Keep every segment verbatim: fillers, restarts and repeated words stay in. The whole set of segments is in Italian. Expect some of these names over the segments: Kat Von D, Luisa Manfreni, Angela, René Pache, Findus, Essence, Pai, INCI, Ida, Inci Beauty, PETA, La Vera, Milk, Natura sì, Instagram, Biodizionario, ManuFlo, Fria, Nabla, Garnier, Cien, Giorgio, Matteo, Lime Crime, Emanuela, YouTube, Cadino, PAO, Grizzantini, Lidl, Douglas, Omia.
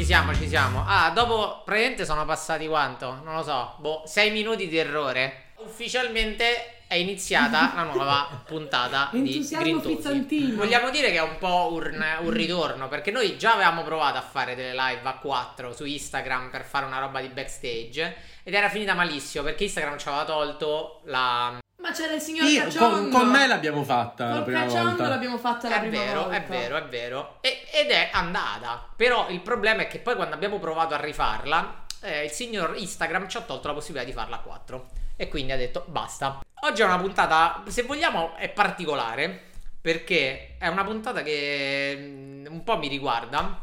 Ci siamo, ci siamo. Ah, dopo praticamente sono passati quanto? Non lo so, boh, sei minuti di errore. Ufficialmente è iniziata la nuova puntata di Grizzantini. Vogliamo dire che è un po' un, un ritorno, perché noi già avevamo provato a fare delle live a quattro su Instagram per fare una roba di backstage ed era finita malissimo perché Instagram ci aveva tolto la... Ma c'era il signor Io, Cacciondo. Con, con me l'abbiamo fatta con la prima Cacciondo volta. l'abbiamo fatta la è prima vero, volta. È vero, è vero, è vero. Ed è andata. Però il problema è che poi quando abbiamo provato a rifarla, eh, il signor Instagram ci ha tolto la possibilità di farla a quattro. E quindi ha detto basta. Oggi è una puntata, se vogliamo, è particolare, perché è una puntata che un po' mi riguarda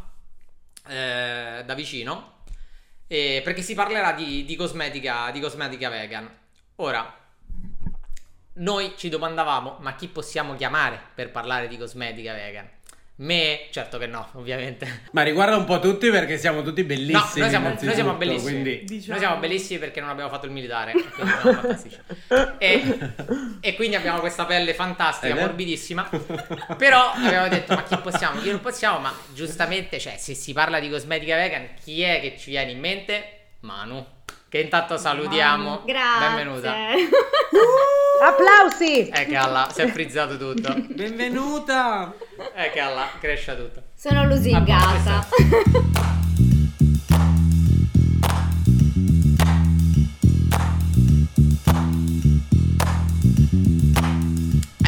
eh, da vicino, eh, perché si parlerà di, di cosmetica di cosmetica vegan. Ora, noi ci domandavamo, ma chi possiamo chiamare per parlare di cosmetica vegan? Me, certo che no, ovviamente. Ma riguarda un po' tutti, perché siamo tutti bellissimi. No, noi siamo, noi siamo bellissimi. Quindi... Diciamo. Noi siamo bellissimi perché non abbiamo fatto il militare. Quindi e, e quindi abbiamo questa pelle fantastica, eh, morbidissima. Però abbiamo detto, ma chi possiamo? Chi non possiamo? Ma giustamente, cioè, se si parla di cosmetica vegan, chi è che ci viene in mente? Manu, che intanto salutiamo. Manu. Grazie. Benvenuta. Applausi! Eh, Calla, si è frizzato tutto. Benvenuta! Eh, Calla, cresce tutto. Sono lusingata.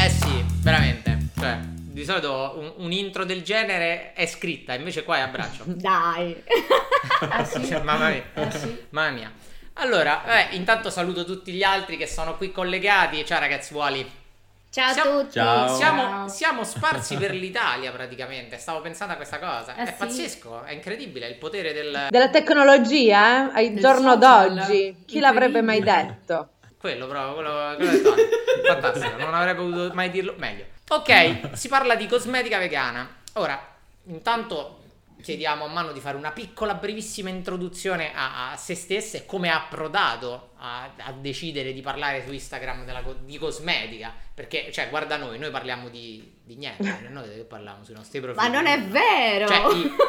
Eh sì, veramente. Cioè, di solito un, un intro del genere è scritta, invece qua è a braccio. Dai! Ah, sì? Cioè, mamma mia. Ah, sì? Mamma mia. Allora, vabbè, intanto saluto tutti gli altri che sono qui collegati. Ciao ragazzuoli. Ciao siamo, a tutti. Ciao. Siamo, siamo sparsi per l'Italia praticamente. Stavo pensando a questa cosa. Eh, è sì. Pazzesco, è incredibile il potere del... della tecnologia, eh? Al giorno d'oggi. Chi l'avrebbe mai detto? Quello proprio, quello, quello è stato. Fantastico, non avrei potuto mai dirlo meglio. Ok, si parla di cosmetica vegana. Ora, intanto... chiediamo a Manu di fare una piccola, brevissima introduzione a, a se stessa e come ha approdato a, a decidere di parlare su Instagram della, di cosmetica, perché, cioè, guarda noi, noi parliamo di, di niente, noi che parliamo sui nostri profili. Ma non è vero! Cioè,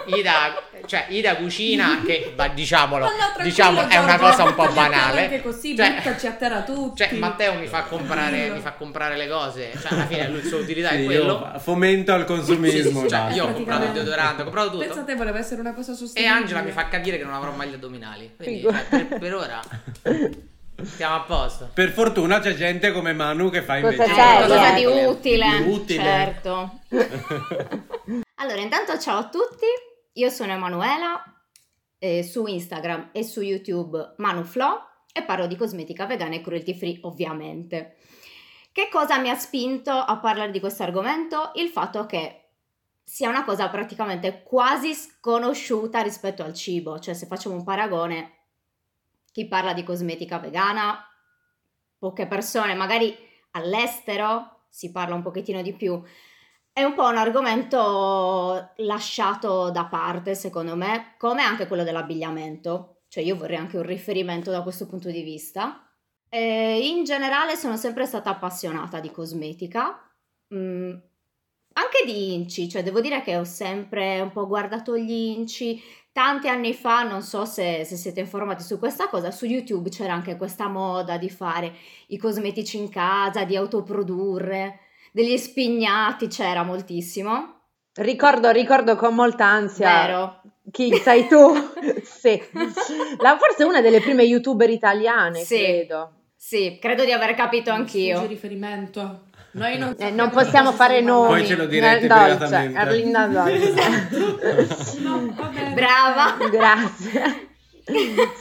Ida, cioè, Ida cucina, che, diciamolo, no, diciamo, è una cosa un po' banale. Anche così, cioè, buttaci a terra tutti. Cioè, Matteo mi fa comprare, mi fa comprare le cose, cioè, alla fine la sua utilità sì, è quello. Fomento al consumismo. Sì, sì, sì, cioè, io ho comprato il deodorante, ho comprato tutto. Pensate, voleva essere una cosa sostenibile. E Angela mi fa capire che non avrò mai gli addominali, quindi, cioè, per, per ora... Siamo a posto. Per fortuna c'è gente come Manu che fa invece qualcosa di utile, di utile. Certo. Allora, intanto ciao a tutti. Io sono Emanuela, eh, su Instagram e su YouTube ManuFlo, e parlo di cosmetica vegana e cruelty free, ovviamente. Che cosa mi ha spinto a parlare di questo argomento? Il fatto che sia una cosa praticamente quasi sconosciuta rispetto al cibo, cioè se facciamo un paragone, chi parla di cosmetica vegana, poche persone, magari all'estero si parla un pochettino di più. È un po' un argomento lasciato da parte, secondo me, come anche quello dell'abbigliamento. Cioè io vorrei anche un riferimento da questo punto di vista. E in generale sono sempre stata appassionata di cosmetica, mm, anche di Inci, cioè devo dire che ho sempre un po' guardato gli Inci. Tanti anni fa, non so se, se siete informati su questa cosa, su YouTube c'era anche questa moda di fare i cosmetici in casa, di autoprodurre, degli spignati, c'era moltissimo. Ricordo, ricordo con molta ansia. Vero. Chi sei tu? Sì. La, forse una delle prime YouTuber italiane, sì. credo. Sì, credo di aver capito anch'io. Un riferimento. Noi non, eh, non possiamo fare nomi. Poi ce lo direte privatamente. Erlinda Dolce. No, brava, grazie.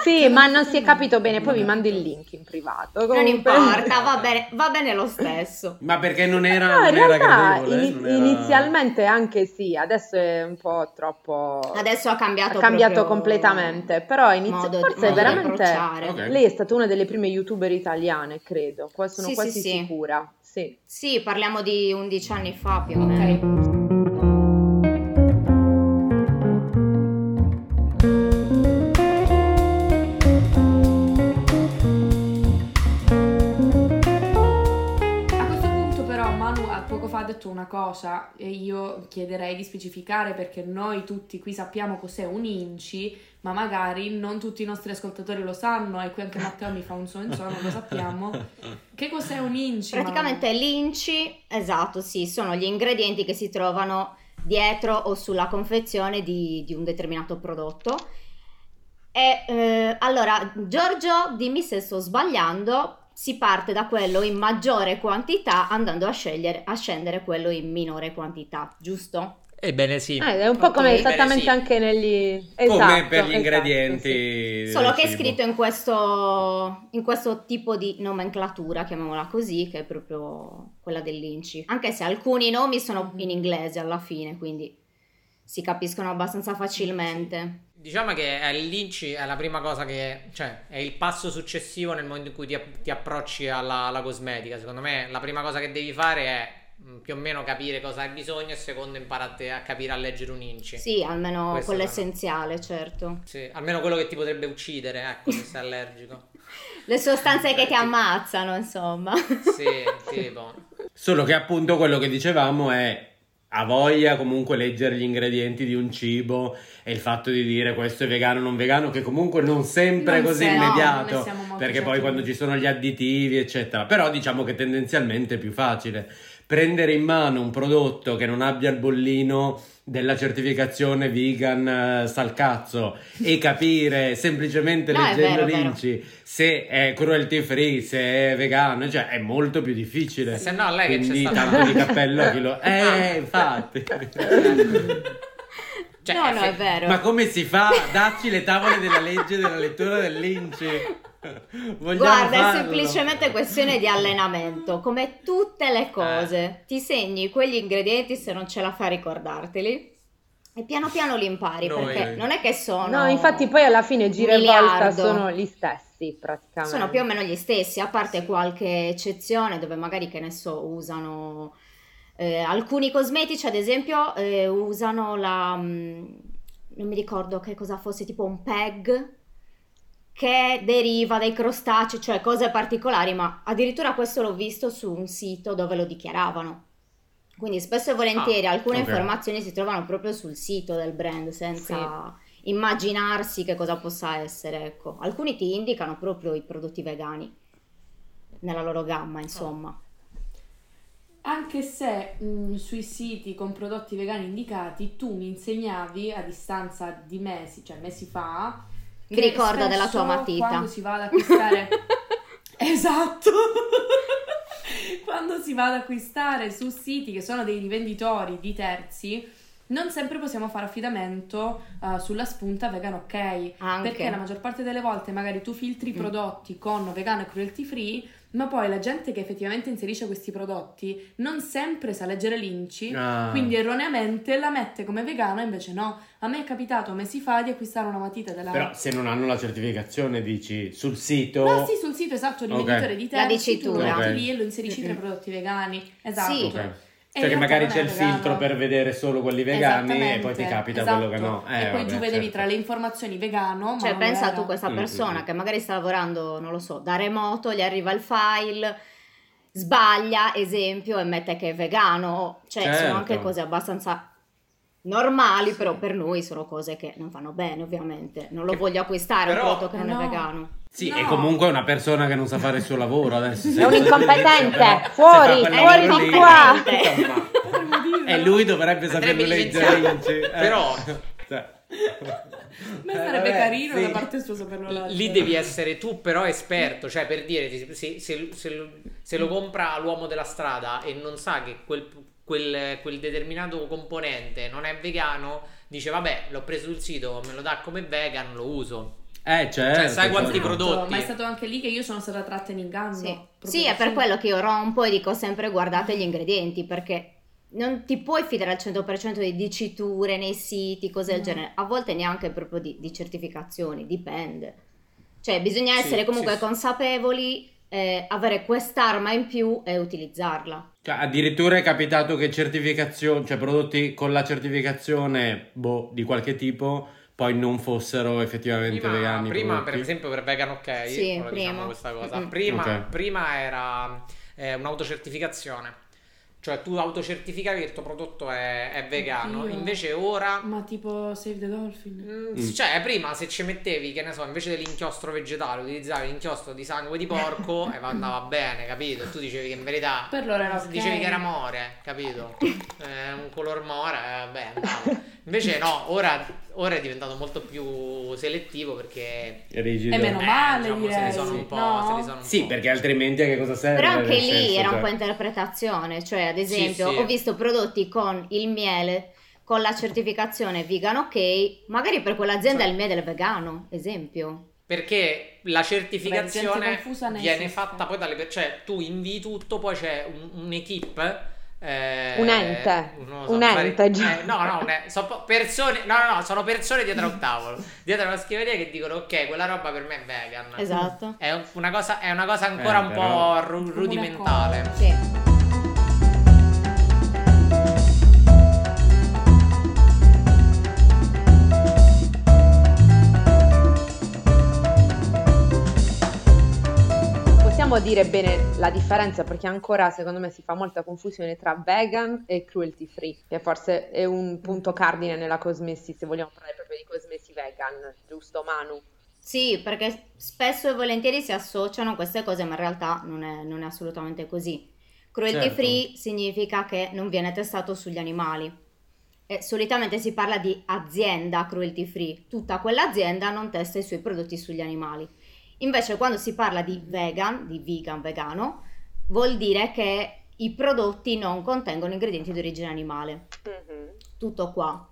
Sì, ma non si è capito bene. Poi vi mando il link in privato. Comunque. Non importa, va bene, va bene lo stesso. Ma perché non era, no, non in era gradevole, in, non era... inizialmente anche sì, adesso è un po' troppo. Adesso ha cambiato, ha cambiato completamente. Però inizio... forse veramente okay. Lei è stata una delle prime YouTuber italiane, credo. Qua sono sì, quasi sì, sicura. Sì. Sì. Sì, parliamo di undici anni fa più o meno. Okay. A questo punto però Manu, a poco fa ha detto una cosa e io chiederei di specificare, perché noi tutti qui sappiamo cos'è un inci, ma magari non tutti i nostri ascoltatori lo sanno, e qui anche Matteo mi fa un so in so, non lo sappiamo. Che cos'è un inci? Praticamente ma... l'inci, esatto, sì, sono gli ingredienti che si trovano dietro o sulla confezione di, di un determinato prodotto. E eh, allora, Giorgio, dimmi se sto sbagliando. Si parte da quello in maggiore quantità andando a scegliere a scendere quello in minore quantità, giusto? Ebbene sì. Ah, è un po' okay. Come esattamente sì. Anche negli... Esatto, come per gli ingredienti. Esatto, sì. Solo che cibo. È scritto in questo, in questo tipo di nomenclatura, chiamiamola così, che è proprio quella dell'inci. Anche se alcuni nomi sono in inglese alla fine, quindi si capiscono abbastanza facilmente. Diciamo che l'Inci è la prima cosa che, cioè, è il passo successivo nel momento in cui ti, ti approcci alla, alla cosmetica. Secondo me la prima cosa che devi fare è più o meno capire cosa hai bisogno e secondo imparate a capire a leggere un inci. Sì, almeno questo quello essenziale, no? Certo. Sì, almeno quello che ti potrebbe uccidere, ecco, se sei allergico. Le sostanze che ti ammazzano, insomma. Sì, tipo. Solo che appunto quello che dicevamo è ha voglia comunque leggere gli ingredienti di un cibo e il fatto di dire questo è vegano o non vegano, che comunque non sempre non è così se, immediato no, perché poi quando ci sono gli additivi eccetera, però diciamo che tendenzialmente è più facile prendere in mano un prodotto che non abbia il bollino della certificazione vegan uh, salcazzo e capire semplicemente no, leggendo l'Inci se è cruelty free, se è vegano, cioè è molto più difficile. Se no lei quindi, che c'è stato tanto di cappello a chi lo... eh infatti cioè, no no è vero, ma come si fa? Dacci le tavole della legge della lettura dell'Inci. Vogliamo guarda farlo. È semplicemente questione di allenamento, come tutte le cose eh. Ti segni quegli ingredienti se non ce la fai a ricordarteli e piano piano li impari. Noi. Perché non è che sono no infatti poi alla fine gira e volta sono gli stessi praticamente, sono più o meno gli stessi a parte qualche eccezione dove magari che ne so usano eh, alcuni cosmetici ad esempio eh, usano la mh, non mi ricordo che cosa fosse, tipo un P E G che deriva dai crostacei, cioè cose particolari, ma addirittura questo l'ho visto su un sito dove lo dichiaravano. Quindi spesso e volentieri ah, alcune okay. informazioni si trovano proprio sul sito del brand, senza sì. immaginarsi che cosa possa essere, ecco. Alcuni ti indicano proprio i prodotti vegani, nella loro gamma, insomma. Oh. Anche se mh, sui siti con prodotti vegani indicati, tu mi insegnavi a distanza di mesi, cioè mesi fa... Ti ricorda della tua matita quando si va ad acquistare esatto quando si va ad acquistare su siti che sono dei rivenditori di terzi non sempre possiamo fare affidamento uh, sulla spunta vegan ok. Anche. Perché la maggior parte delle volte magari tu filtri mm. prodotti con vegano e cruelty free, ma poi la gente che effettivamente inserisce questi prodotti non sempre sa leggere l'Inci, ah. quindi erroneamente la mette come vegana, invece no. A me è capitato mesi fa di acquistare una matita della... Però se non hanno la certificazione, dici, sul sito... No, sì, sul sito, esatto, rivenditore okay. di terzi, la dicitura. Tu okay. lì e lo inserisci tra i prodotti vegani, esatto. Sì. Okay. Cioè che magari c'è il filtro per vedere solo quelli vegani e poi ti capita esatto. quello che no eh, e poi vabbè, giù vedevi certo. tra le informazioni vegano ma cioè pensa era... tu questa persona mm-hmm. che magari sta lavorando non lo so da remoto, gli arriva il file, sbaglia esempio e mette che è vegano, cioè certo. sono anche cose abbastanza normali sì. però per noi sono cose che non fanno bene ovviamente, non lo che... voglio acquistare però... un prodotto che non no. è vegano. Sì, no. E comunque è una persona che non sa fare il suo lavoro adesso. È un incompetente, fuori, fuori di qua. E lui dovrebbe saperlo leggere. Però... ma sarebbe eh, vabbè, carino sì. da parte sua saperlo leggere. Lì devi essere tu però esperto, cioè per dire, se, se, se, se lo compra l'uomo della strada e non sa che quel, quel, quel determinato componente non è vegano, dice vabbè l'ho preso sul sito, me lo dà come vegan, lo uso. Eh, certo, cioè, sai quanti prodotti. Ma è stato anche lì che io sono stata tratta in inganno. Sì, sì è per quello che io rompo e dico sempre guardate gli ingredienti, perché non ti puoi fidare al cento per cento di diciture nei siti, cose del no. genere. A volte neanche proprio di, di certificazioni, dipende. Cioè bisogna essere sì, comunque sì, consapevoli, eh, avere quest'arma in più e utilizzarla. Cioè, addirittura è capitato che certificazioni, cioè prodotti con la certificazione boh, di qualche tipo poi non fossero effettivamente prima, vegani. Prima, prodotti. Per esempio, per vegan ok, sì, prima. Diciamo questa cosa. Prima, okay. prima era eh, un'autocertificazione Cioè tu autocertificavi che il tuo prodotto è, è vegano. Oddio. Invece ora... Ma tipo Save the Dolphin? Mm, mm. Cioè prima se ci mettevi, che ne so, invece dell'inchiostro vegetale utilizzavi l'inchiostro di sangue di porco e andava bene, capito? E tu dicevi che in verità... Per loro era okay. Dicevi che era more, capito? Eh, un color more, eh, beh andava. Invece no, ora, ora è diventato molto più selettivo perché... È rigido. E meno male, eh, diciamo, se li sono un po'... No. Se li sono un sì, po'. Perché altrimenti a che cosa serve? Però anche lì senso, era cioè... un po' interpretazione, cioè... Ad esempio, sì, sì. Ho visto prodotti con il miele con la certificazione vegan ok, magari per quell'azienda sì. Il miele è vegano, esempio. Perché la certificazione viene esiste. Fatta poi dalle persone, cioè tu invii tutto, poi c'è un, un'equipe. Eh, un ente, so, un ente pare... eh, no, no, un ente. Sono persone, no, no, no, sono persone dietro a un tavolo, dietro a una scrivania che dicono: ok, quella roba per me è vegan. Esatto. È una cosa, è una cosa ancora eh, un però... po' ru- rudimentale. Sì. Dire bene la differenza, perché ancora secondo me si fa molta confusione tra vegan e cruelty free, che forse è un punto cardine nella cosmesi, se vogliamo parlare proprio di cosmesi vegan, giusto Manu? Sì, perché spesso e volentieri si associano queste cose, ma in realtà non è, non è assolutamente così. Cruelty certo. Free significa che non viene testato sugli animali. E solitamente si parla di azienda cruelty free, tutta quell'azienda non testa i suoi prodotti sugli animali. Invece quando si parla di vegan, di vegan, vegano, vuol dire che i prodotti non contengono ingredienti di origine animale. Mm-hmm. Tutto qua.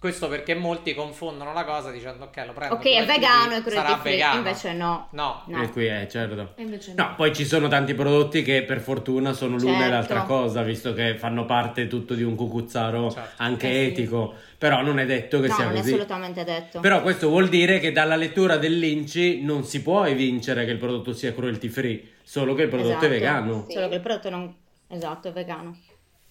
Questo perché molti confondono la cosa dicendo ok, lo prendo. Ok, è vegano e cruelty free, vegano. Invece no. No, no. E qui è, certo. E invece no. No, poi ci sono tanti prodotti che per fortuna sono l'una certo. E l'altra cosa, visto che fanno parte tutto di un cucuzzaro certo. Anche eh, etico. Sì. Però non è detto che no, sia così. No, non è assolutamente detto. Però questo vuol dire che dalla lettura dell'Inci non si può evincere che il prodotto sia cruelty free, solo che il prodotto esatto. È vegano. Sì. Solo che il prodotto non... Esatto, è vegano.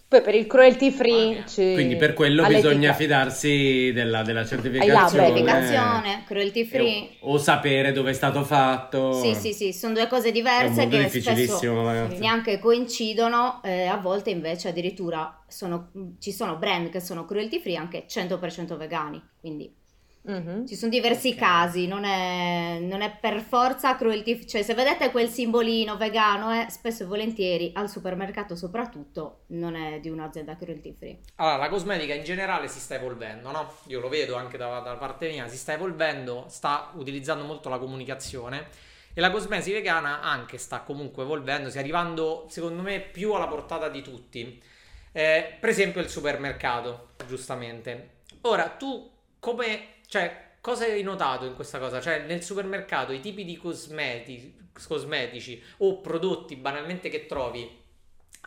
Poi per il cruelty free... Cioè... Quindi per quello all'etica. Bisogna fidarsi della, della certificazione. La certificazione, cruelty free... O, o sapere dove è stato fatto. Sì, sì, sì, sono due cose diverse che spesso ragazzi. Neanche coincidono. Eh, a volte invece addirittura sono, ci sono brand che sono cruelty free anche cento per cento vegani. Quindi mm-hmm. Ci sono diversi okay. Casi, non è, non è per forza cruelty free. Cioè se vedete quel simbolino vegano eh, spesso e volentieri al supermercato soprattutto non è di un'azienda cruelty free. Allora la cosmetica in generale si sta evolvendo, no? Io lo vedo anche da, da parte mia, si sta evolvendo, sta utilizzando molto la comunicazione e la cosmesi vegana anche sta comunque evolvendosi, arrivando secondo me più alla portata di tutti. Eh, per esempio il supermercato, giustamente. Ora tu come... Cioè, cosa hai notato in questa cosa? Cioè, nel supermercato i tipi di cosmetici, cosmetici o prodotti banalmente che trovi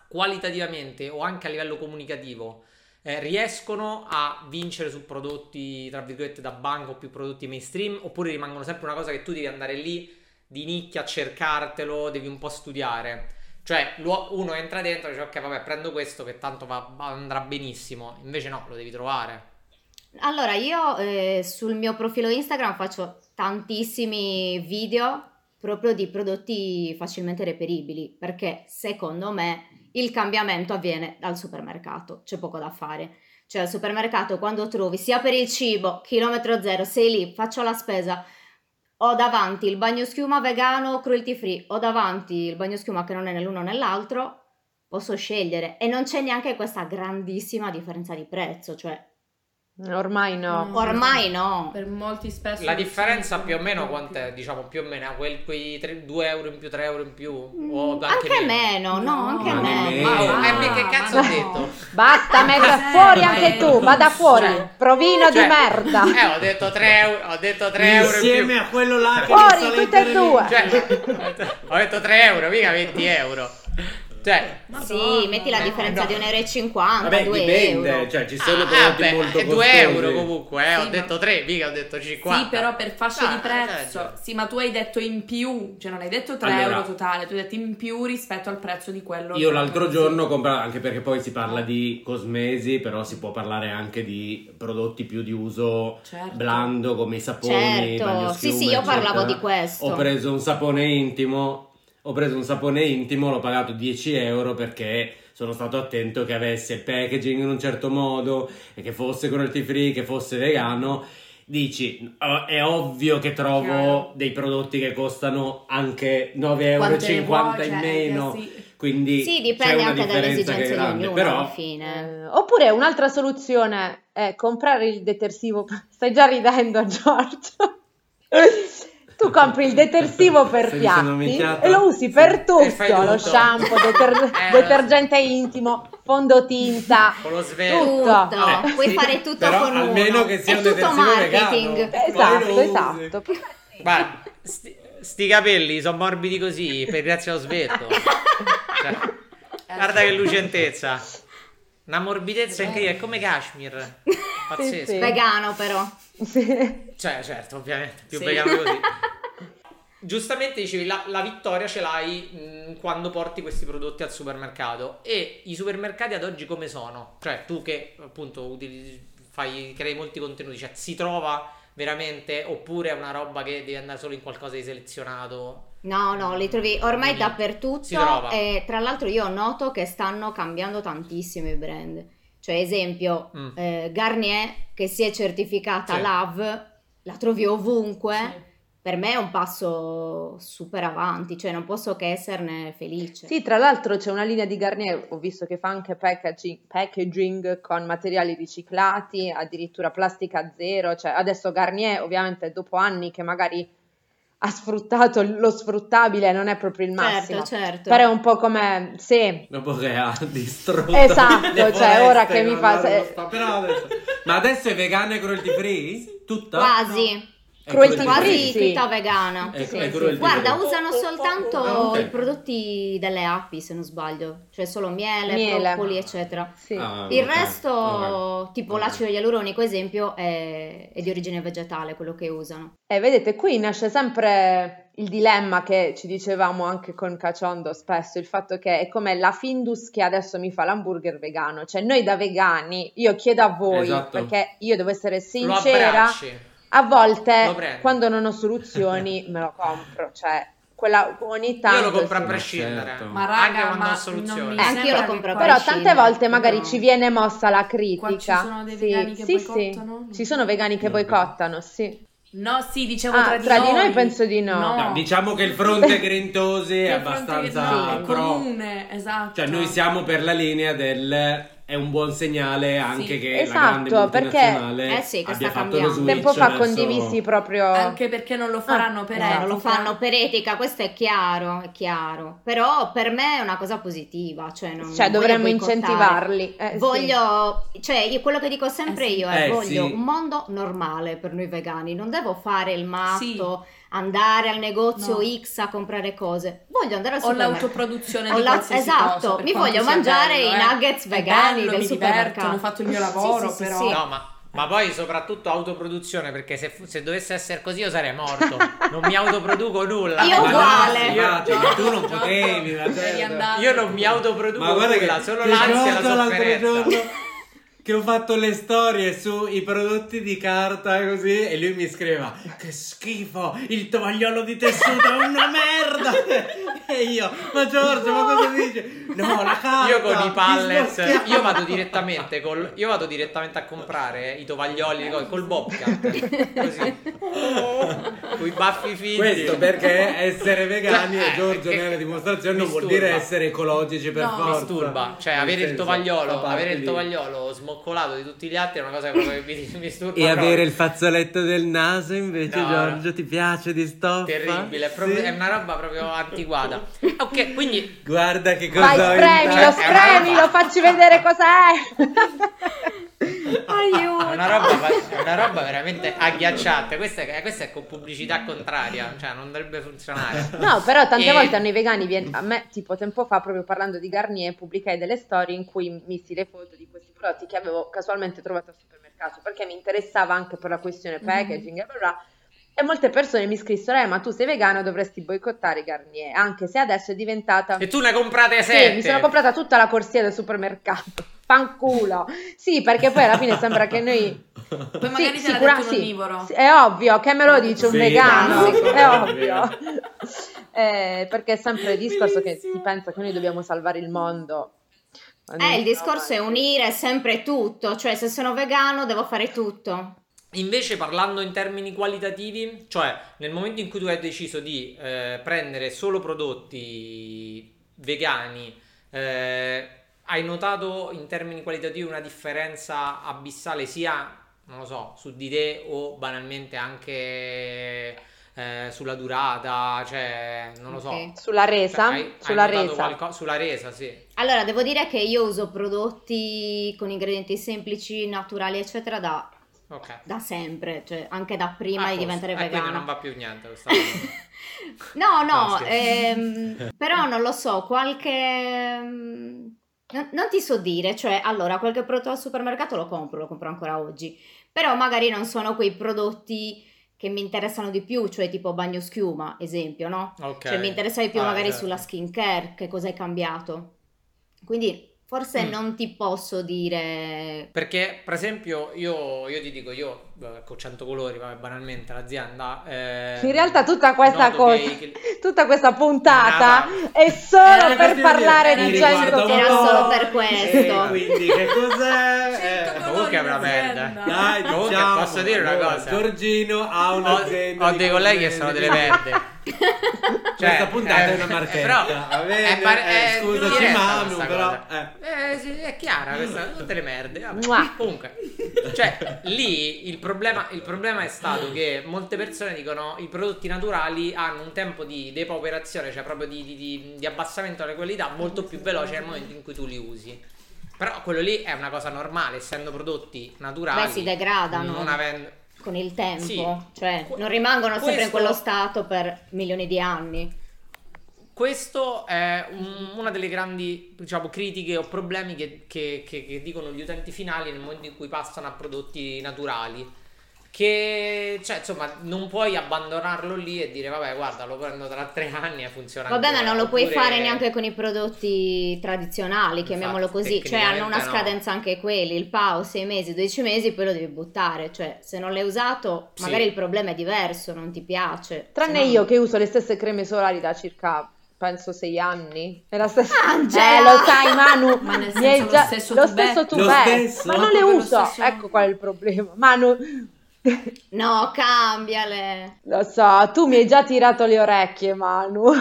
qualitativamente o anche a livello comunicativo eh, riescono a vincere su prodotti, tra virgolette, da banca o più prodotti mainstream, oppure rimangono sempre una cosa che tu devi andare lì di nicchia a cercartelo, devi un po' studiare? Cioè, uno entra dentro e dice ok, vabbè, prendo questo che tanto va, andrà benissimo, invece no, lo devi trovare. Allora io eh, sul mio profilo Instagram faccio tantissimi video proprio di prodotti facilmente reperibili, perché secondo me il cambiamento avviene dal supermercato, c'è poco da fare. Cioè al supermercato quando trovi sia per il cibo, chilometro zero, sei lì, faccio la spesa, ho davanti il bagnoschiuma vegano cruelty free, ho davanti il bagnoschiuma che non è nell'uno nell'altro, posso scegliere e non c'è neanche questa grandissima differenza di prezzo, cioè ormai no. no ormai no per molti spesso la differenza più o meno quant'è, diciamo più o meno quel, quei due euro in più, tre euro in più o anche, anche meno. meno no anche no, meno ma oh, ah, che cazzo ma ho no. detto basta metta fuori anche tu, vada fuori cioè, provino cioè, di merda eh ho detto tre euro ho detto tre euro insieme in più. A quello là che fuori tutte e due cioè, ho detto tre euro mica venti euro cioè Madonna, sì, metti la differenza no. di un euro e cinquanta, vabbè, due dipende, euro. Cioè ci sono ah, prodotti vabbè, molto costosi. due euro comunque, eh, sì, ho ma... detto tre, mica ho detto cinquanta. Sì, però per fascia no, di prezzo. Certo. Sì, ma tu hai detto in più, cioè non hai detto tre allora, euro totale, tu hai detto in più rispetto al prezzo di quello. Io l'altro giorno compravo, anche perché poi si parla di cosmesi, però si può parlare anche di prodotti più di uso certo. blando come i saponi, certo. Sì, sì, io eccetera. Parlavo di questo. Ho preso un sapone intimo Ho preso un sapone intimo, l'ho pagato dieci euro perché sono stato attento che avesse il packaging in un certo modo e che fosse cruelty free, che fosse vegano. Dici, è ovvio che trovo Chiaro. dei prodotti che costano anche nove euro e cinquanta cioè, in meno, sì. Quindi sì, dipende anche dalle esigenze di ognuno, però... alla fine. Oppure un'altra soluzione è comprare il detersivo. Stai già ridendo, Giorgio. Tu compri il detersivo per Sei piatti e lo usi per tutto, lo shampoo, deter- eh, detergente intimo, fondotinta, con lo tutto. tutto. Eh, Puoi sì, fare tutto però con almeno uno. Che sia è un detersivo marketing. Vegano. Esatto, esatto. Guarda, sti, sti capelli sono morbidi così, per grazie allo svelto. Cioè, guarda che lucentezza. Una morbidezza incredibile, è come cashmere. Pazzesco. Sì, sì. Vegano però. Sì. Cioè, certo, ovviamente, più sì. vegano così. Giustamente dicevi, la, la vittoria ce l'hai mh, quando porti questi prodotti al supermercato. E i supermercati ad oggi come sono? Cioè, tu che appunto utilizzi, fai, crei molti contenuti, cioè si trova veramente, oppure è una roba che devi andare solo in qualcosa di selezionato? No, no, li trovi ormai dappertutto e tra l'altro io noto che stanno cambiando tantissimo i brand. Cioè, esempio, mm. eh, Garnier, che si è certificata sì. Love, la trovi ovunque. Sì. Per me è un passo super avanti, cioè non posso che esserne felice. Sì, tra l'altro c'è una linea di Garnier, ho visto che fa anche packaging, packaging con materiali riciclati, addirittura plastica zero. Cioè adesso Garnier, ovviamente dopo anni che magari ha sfruttato lo sfruttabile, non è proprio il massimo. Certo, certo. Però è un po' come se... Dopo che ha distrutto esatto, cioè foreste, ora che mi fa... Se... Adesso... Ma adesso è vegana e cruelty free? Tutta? Quasi. No. Cruelty quasi free, tutta sì. vegana è, sì, è sì. Guarda, usano soltanto i prodotti delle api, se non sbaglio, cioè solo miele, miele. Propoli eccetera sì. ah, il okay. resto okay. tipo okay. l'acido ialuronico esempio è, è di origine vegetale quello che usano. E eh, vedete, qui nasce sempre il dilemma che ci dicevamo anche con Cacciondo spesso, il fatto che è come la Findus che adesso mi fa l'hamburger vegano. Cioè noi da vegani, io chiedo a voi esatto. perché io devo essere sincera, a volte quando non ho soluzioni me lo compro, cioè quella ogni tanto io lo compro sì. a prescindere certo. ma raga, anche quando ma ho soluzioni eh, anche io lo compro a però prescindere. Tante volte magari no. ci viene mossa la critica, qua ci sono dei vegani sì. che sì, boicottano sì. ci sono vegani che no. boicottano sì no sì dicevo ah, tra, tra di noi. Noi penso di no, no. no diciamo che il fronte grintosi è abbastanza sì, pro... comune esatto cioè noi siamo per la linea del è un buon segnale anche sì, che esatto, la grande multinazionale perché, eh sì, che abbia sta fatto lo switch tempo fa verso... condivisi proprio anche perché non lo faranno ah, per no, etica lo fanno per etica, questo è chiaro, è chiaro, però per me è una cosa positiva, cioè, non cioè dovremmo incentivarli eh, voglio sì. cioè io, quello che dico sempre eh, sì. io è eh, voglio sì. un mondo normale per noi vegani, non devo fare il matto sì. andare al negozio no. X a comprare cose, voglio andare al supermercato. Ho l'autoproduzione di qualsiasi esatto, cosa, mi voglio mangiare bello, i nuggets eh. vegani bello, del mi supermercato. Diverto, non ho fatto il mio lavoro sì, sì, però. Sì, sì. No, ma, ma poi soprattutto autoproduzione, perché se, se dovesse essere così io sarei morto. Non mi autoproduco nulla. Io ma uguale. No, io, cioè, tu non potevi, ma certo. Io non mi autoproduco nulla, che, solo l'ansia e la sofferenza. Che ho fatto le storie sui prodotti di carta così e lui mi scriveva che schifo, il tovagliolo di tessuto è una merda e io, ma Giorgio no. ma cosa dici? No, la carta. Io con i pallets, io vado direttamente col, io vado direttamente a comprare i tovaglioli col bobcat così oh. con i baffi fini. Questo perché essere vegani eh, e Giorgio nella dimostrazione non vuol dire essere ecologici per no, forza. Mi disturba, cioè avere senso, il tovagliolo avere il tovagliolo smog- coccolato di tutti gli altri è una cosa che mi, mi disturba e proprio. Avere il fazzoletto del naso invece no, Giorgio ti piace di stoffa? Terribile, è, proprio, sì. è una roba proprio antiquata. Ok, quindi guarda che cosa vai, spremilo, spremilo, facci vedere cos'è. Aiuto. È una roba, è una roba veramente agghiacciante. Questa è, questa è con pubblicità contraria, cioè non dovrebbe funzionare. No, però tante e... volte hanno i vegani viene... a me tipo tempo fa proprio parlando di Garnier pubblicai delle storie in cui missi le foto di questi prodotti che avevo casualmente trovato al supermercato perché mi interessava anche per la questione packaging mm-hmm. e bla bla. E molte persone mi scrissero eh, ma tu sei vegano, dovresti boicottare Garnier, anche se adesso è diventata e tu ne comprate sette. Sì, mi sono comprata tutta la corsia del supermercato, fanculo. Sì, perché poi alla fine sembra che noi poi magari sì, te sicura... l'ha detto un onnivoro sì, è ovvio che me lo dice un sì, vegano no, è ovvio eh, perché è sempre il discorso bellissimo. Che si pensa che noi dobbiamo salvare il mondo Eh, il discorso è unire sempre tutto, cioè se sono vegano devo fare tutto. Invece parlando in termini qualitativi, cioè nel momento in cui tu hai deciso di eh, prendere solo prodotti vegani, eh, hai notato in termini qualitativi una differenza abissale sia, non lo so, su di te o banalmente anche... Eh, sulla durata, cioè non lo so, okay. Sulla resa, cioè, hai, sulla, hai resa. Qualco- sulla resa sì. Allora devo dire che io uso prodotti con ingredienti semplici, naturali eccetera da, okay. da sempre, cioè anche da prima ah, di diventare vegana, eh, quindi non va più niente no no, no ehm, però non lo so, qualche non, non ti so dire, cioè allora qualche prodotto al supermercato lo compro lo compro ancora oggi, però magari non sono quei prodotti che mi interessano di più, cioè tipo bagno schiuma, esempio, no? Okay. Cioè mi interessa di più ah, magari certo. sulla skincare, che cosa è cambiato. Quindi forse mm. non ti posso dire... Perché, per esempio, io, io ti dico, io con cento colori, vabbè, banalmente, l'azienda... Eh, in realtà tutta questa cosa, che... tutta questa puntata nada. È solo per parlare di cento colori. Era solo per questo. Eh, quindi, che cos'è? Eh, comunque è una merda. Dai, diciamo, comunque, posso dire una cosa? Giorgino ha un'azienda... Ho, ho dei colleghi che sono delle merde. Cioè, questa puntata eh, è una marchetta, eh, però, bene, è par- eh, scusaci Manu, però eh. Eh, sì, è chiara questa, tutte le merde. Comunque, cioè lì il problema, il problema è stato che molte persone dicono i prodotti naturali hanno un tempo di depauperazione, cioè proprio di, di, di abbassamento della qualità molto più veloce nel momento in cui tu li usi. Però quello lì è una cosa normale, essendo prodotti naturali. Beh, si degradano non avendo con il tempo, sì, cioè non rimangono questo, sempre in quello stato per milioni di anni. Questo è un, una delle grandi, diciamo, critiche o problemi che, che, che, che dicono gli utenti finali nel momento in cui passano a prodotti naturali, che cioè insomma non puoi abbandonarlo lì e dire vabbè guarda lo prendo tra tre anni e funziona vabbè ancora. Ma non lo puoi Oppure... fare neanche con i prodotti tradizionali, chiamiamolo Infatti, così, cioè hanno una scadenza no. anche quelli, il P A O sei mesi, dodici mesi, poi lo devi buttare, cioè se non l'hai usato sì. magari il problema è diverso, non ti piace, tranne no... io che uso le stesse creme solari da circa penso sei anni, è la stessa Angela. Eh, lo sai Manu, ma nel senso, già... lo stesso lo stesso tubetto, stesso... ma non le uso, stesso... ecco qual è il problema Manu. No, cambiale. Lo so, tu mi hai già tirato le orecchie, Manu.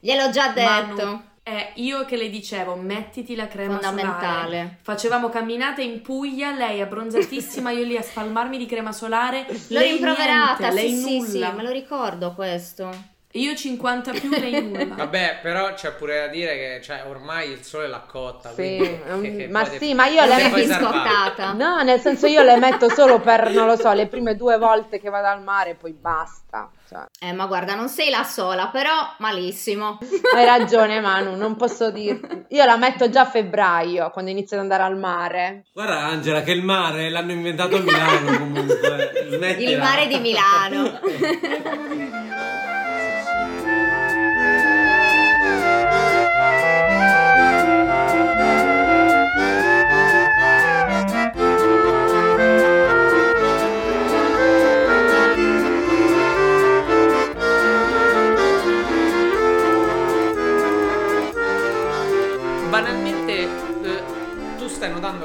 Gliel'ho già detto. Manu, eh, io che le dicevo, mettiti la crema fondamentale solare. Facevamo camminate in Puglia, lei abbronzatissima, io lì a spalmarmi di crema solare. L'ho rimproverata, sì, sì, sì, me lo ricordo questo. Io cinquanta più, lei nulla. Vabbè, però c'è pure da dire che cioè, ormai il sole l'ha cotta. Sì, quindi, um, che, che ma sì, te, ma io le metto biscottata. No, nel senso io le metto solo per, non lo so, le prime due volte che vado al mare e poi basta. Cioè. Eh, ma guarda, non sei la sola, però malissimo. Hai ragione Manu, non posso dirti. Io la metto già a febbraio, quando inizio ad andare al mare. Guarda Angela, che il mare l'hanno inventato a Milano comunque. Smettila. Il mare di Milano.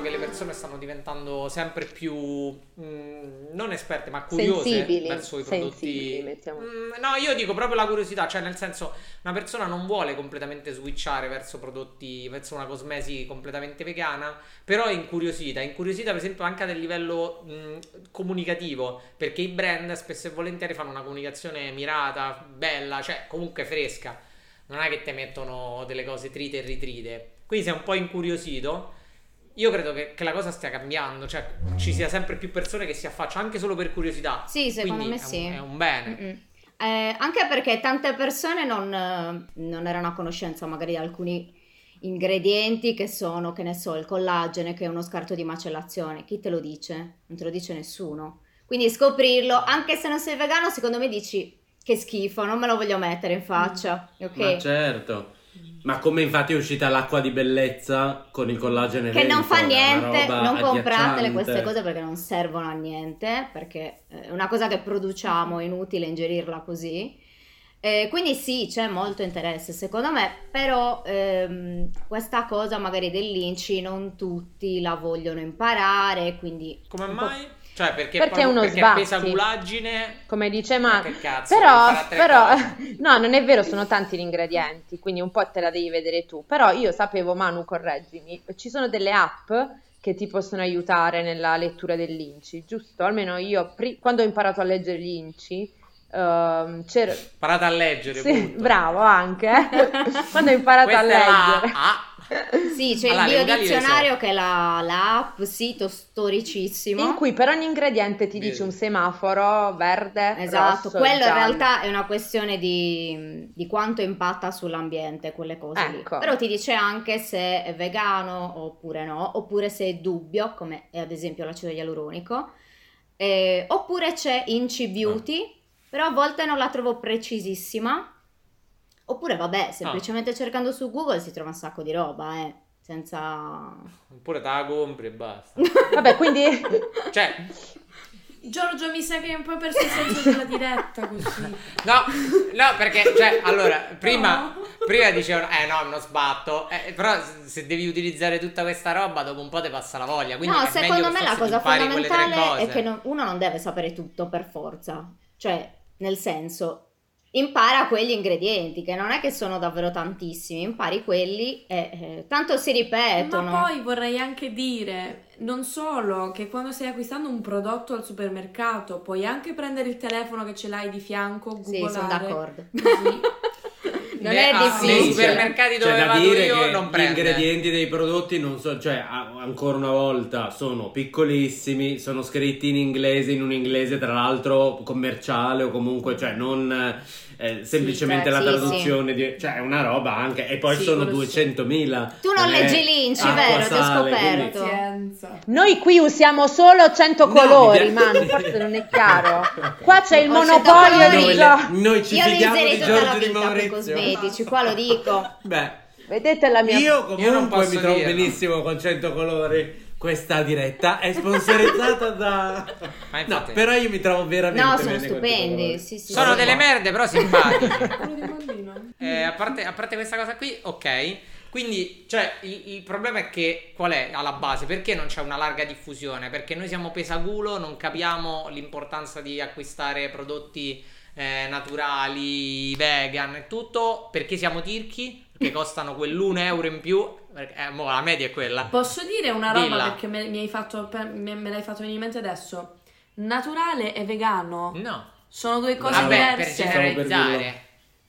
Che le persone stanno diventando sempre più mh, non esperte ma curiose sensibili, verso i prodotti mh, no io dico proprio la curiosità, cioè nel senso una persona non vuole completamente switchare verso prodotti, verso una cosmesi completamente vegana, però è incuriosita incuriosita per esempio anche a del livello mh, comunicativo, perché i brand spesso e volentieri fanno una comunicazione mirata, bella, cioè comunque fresca, non è che te mettono delle cose trite e ritrite, quindi sei un po' incuriosito. Io credo che, che la cosa stia cambiando, cioè ci sia sempre più persone che si affacciano anche solo per curiosità. Sì, secondo Quindi me è sì. Un, è un bene. Eh, anche perché tante persone non, non erano a conoscenza magari di alcuni ingredienti che sono, che ne so, il collagene che è uno scarto di macellazione. Chi te lo dice? Non te lo dice nessuno. Quindi scoprirlo, anche se non sei vegano, secondo me dici che schifo, non me lo voglio mettere in faccia. Okay? Ma certo. Ma come infatti è uscita l'acqua di bellezza con il collagene che non fa niente, non compratele queste cose perché non servono a niente, perché è una cosa che produciamo, è inutile ingerirla così. Eh, quindi sì, c'è molto interesse secondo me, però ehm, questa cosa magari dell'Inci non tutti la vogliono imparare, quindi come mai? Po- cioè perché, perché è uno perché sbatti, pesavulaggine, come dice Matt, ma però, però no, non è vero, sono tanti gli ingredienti, quindi un po' te la devi vedere tu, però io sapevo, Manu correggimi, ci sono delle app che ti possono aiutare nella lettura dell'Inci, giusto? Almeno io pri- quando ho imparato a leggere l'Inci Uh, imparata a leggere, sì, bravo anche eh? Quando ho imparato a leggere la... sì, c'è allora, il Biodizionario so. che è la, la app, sito storicissimo in cui per ogni ingrediente ti Bio. dice un semaforo verde, esatto, rosso, quello in realtà è una questione di, di quanto impatta sull'ambiente quelle cose, ecco. Lì però ti dice anche se è vegano oppure no, oppure se è dubbio, come è ad esempio l'acido ialuronico, eh, oppure c'è Inci Beauty oh. però a volte non la trovo precisissima, oppure vabbè, semplicemente ah. cercando su Google si trova un sacco di roba, eh, senza... Oppure te la compri e basta. Vabbè, quindi... cioè... Giorgio, mi sa che è un po' perso il senso della diretta così. No, no, perché, cioè, allora, prima, no. prima dicevano, eh no, non sbatto, eh, però se devi utilizzare tutta questa roba, dopo un po' ti passa la voglia, quindi no, secondo me la cosa fondamentale è che non, uno non deve sapere tutto per forza, cioè... Nel senso, impara quegli ingredienti, che non è che sono davvero tantissimi, impari quelli e eh, tanto si ripetono. Ma poi vorrei anche dire, non solo, che quando stai acquistando un prodotto al supermercato, puoi anche prendere il telefono che ce l'hai di fianco, googolare. Sì, sono d'accordo. Così. Non ne, è difficile. Nei supermercati dove cioè, vado dire io che non prende. Gli ingredienti dei prodotti non so, cioè a, ancora una volta sono piccolissimi, sono scritti in inglese, in un inglese tra l'altro commerciale o comunque, cioè non eh, semplicemente sì, cioè, la sì, traduzione sì. Di, cioè è una roba anche e poi sì, sono duecentomila. Tu non leggi l'Inci, vero? Ti ho scoperto. Quindi... Noi qui usiamo solo cento no, colori, ma forse non è chiaro. Qua c'è il monopolio di Giorgio. Noi ci fidiamo di Giorgio di Maurizio. Dici, qua lo dico. Beh, vedete la mia. Io comunque io non posso mi trovo dire, benissimo no? con cento colori. Questa diretta è sponsorizzata da. Ma infatti... No, però io mi trovo veramente. No, sono stupendi. Sì, sì, sono sì, delle ma... merde, però simpatiche. eh, a, parte, a parte questa cosa qui, ok. Quindi, cioè, il, il problema è che qual è alla base? Perché non c'è una larga diffusione? Perché noi siamo pesaculo, non capiamo l'importanza di acquistare prodotti. Eh, naturali, vegan e tutto, perché siamo tirchi? Perché costano quell'un euro in più, eh, mo, la media è quella. Posso dire una roba Dilla. perché me, mi hai fatto, me, me l'hai fatto venire in mente adesso? Naturale e vegano no, sono due cose Vabbè, diverse. Per generalizzare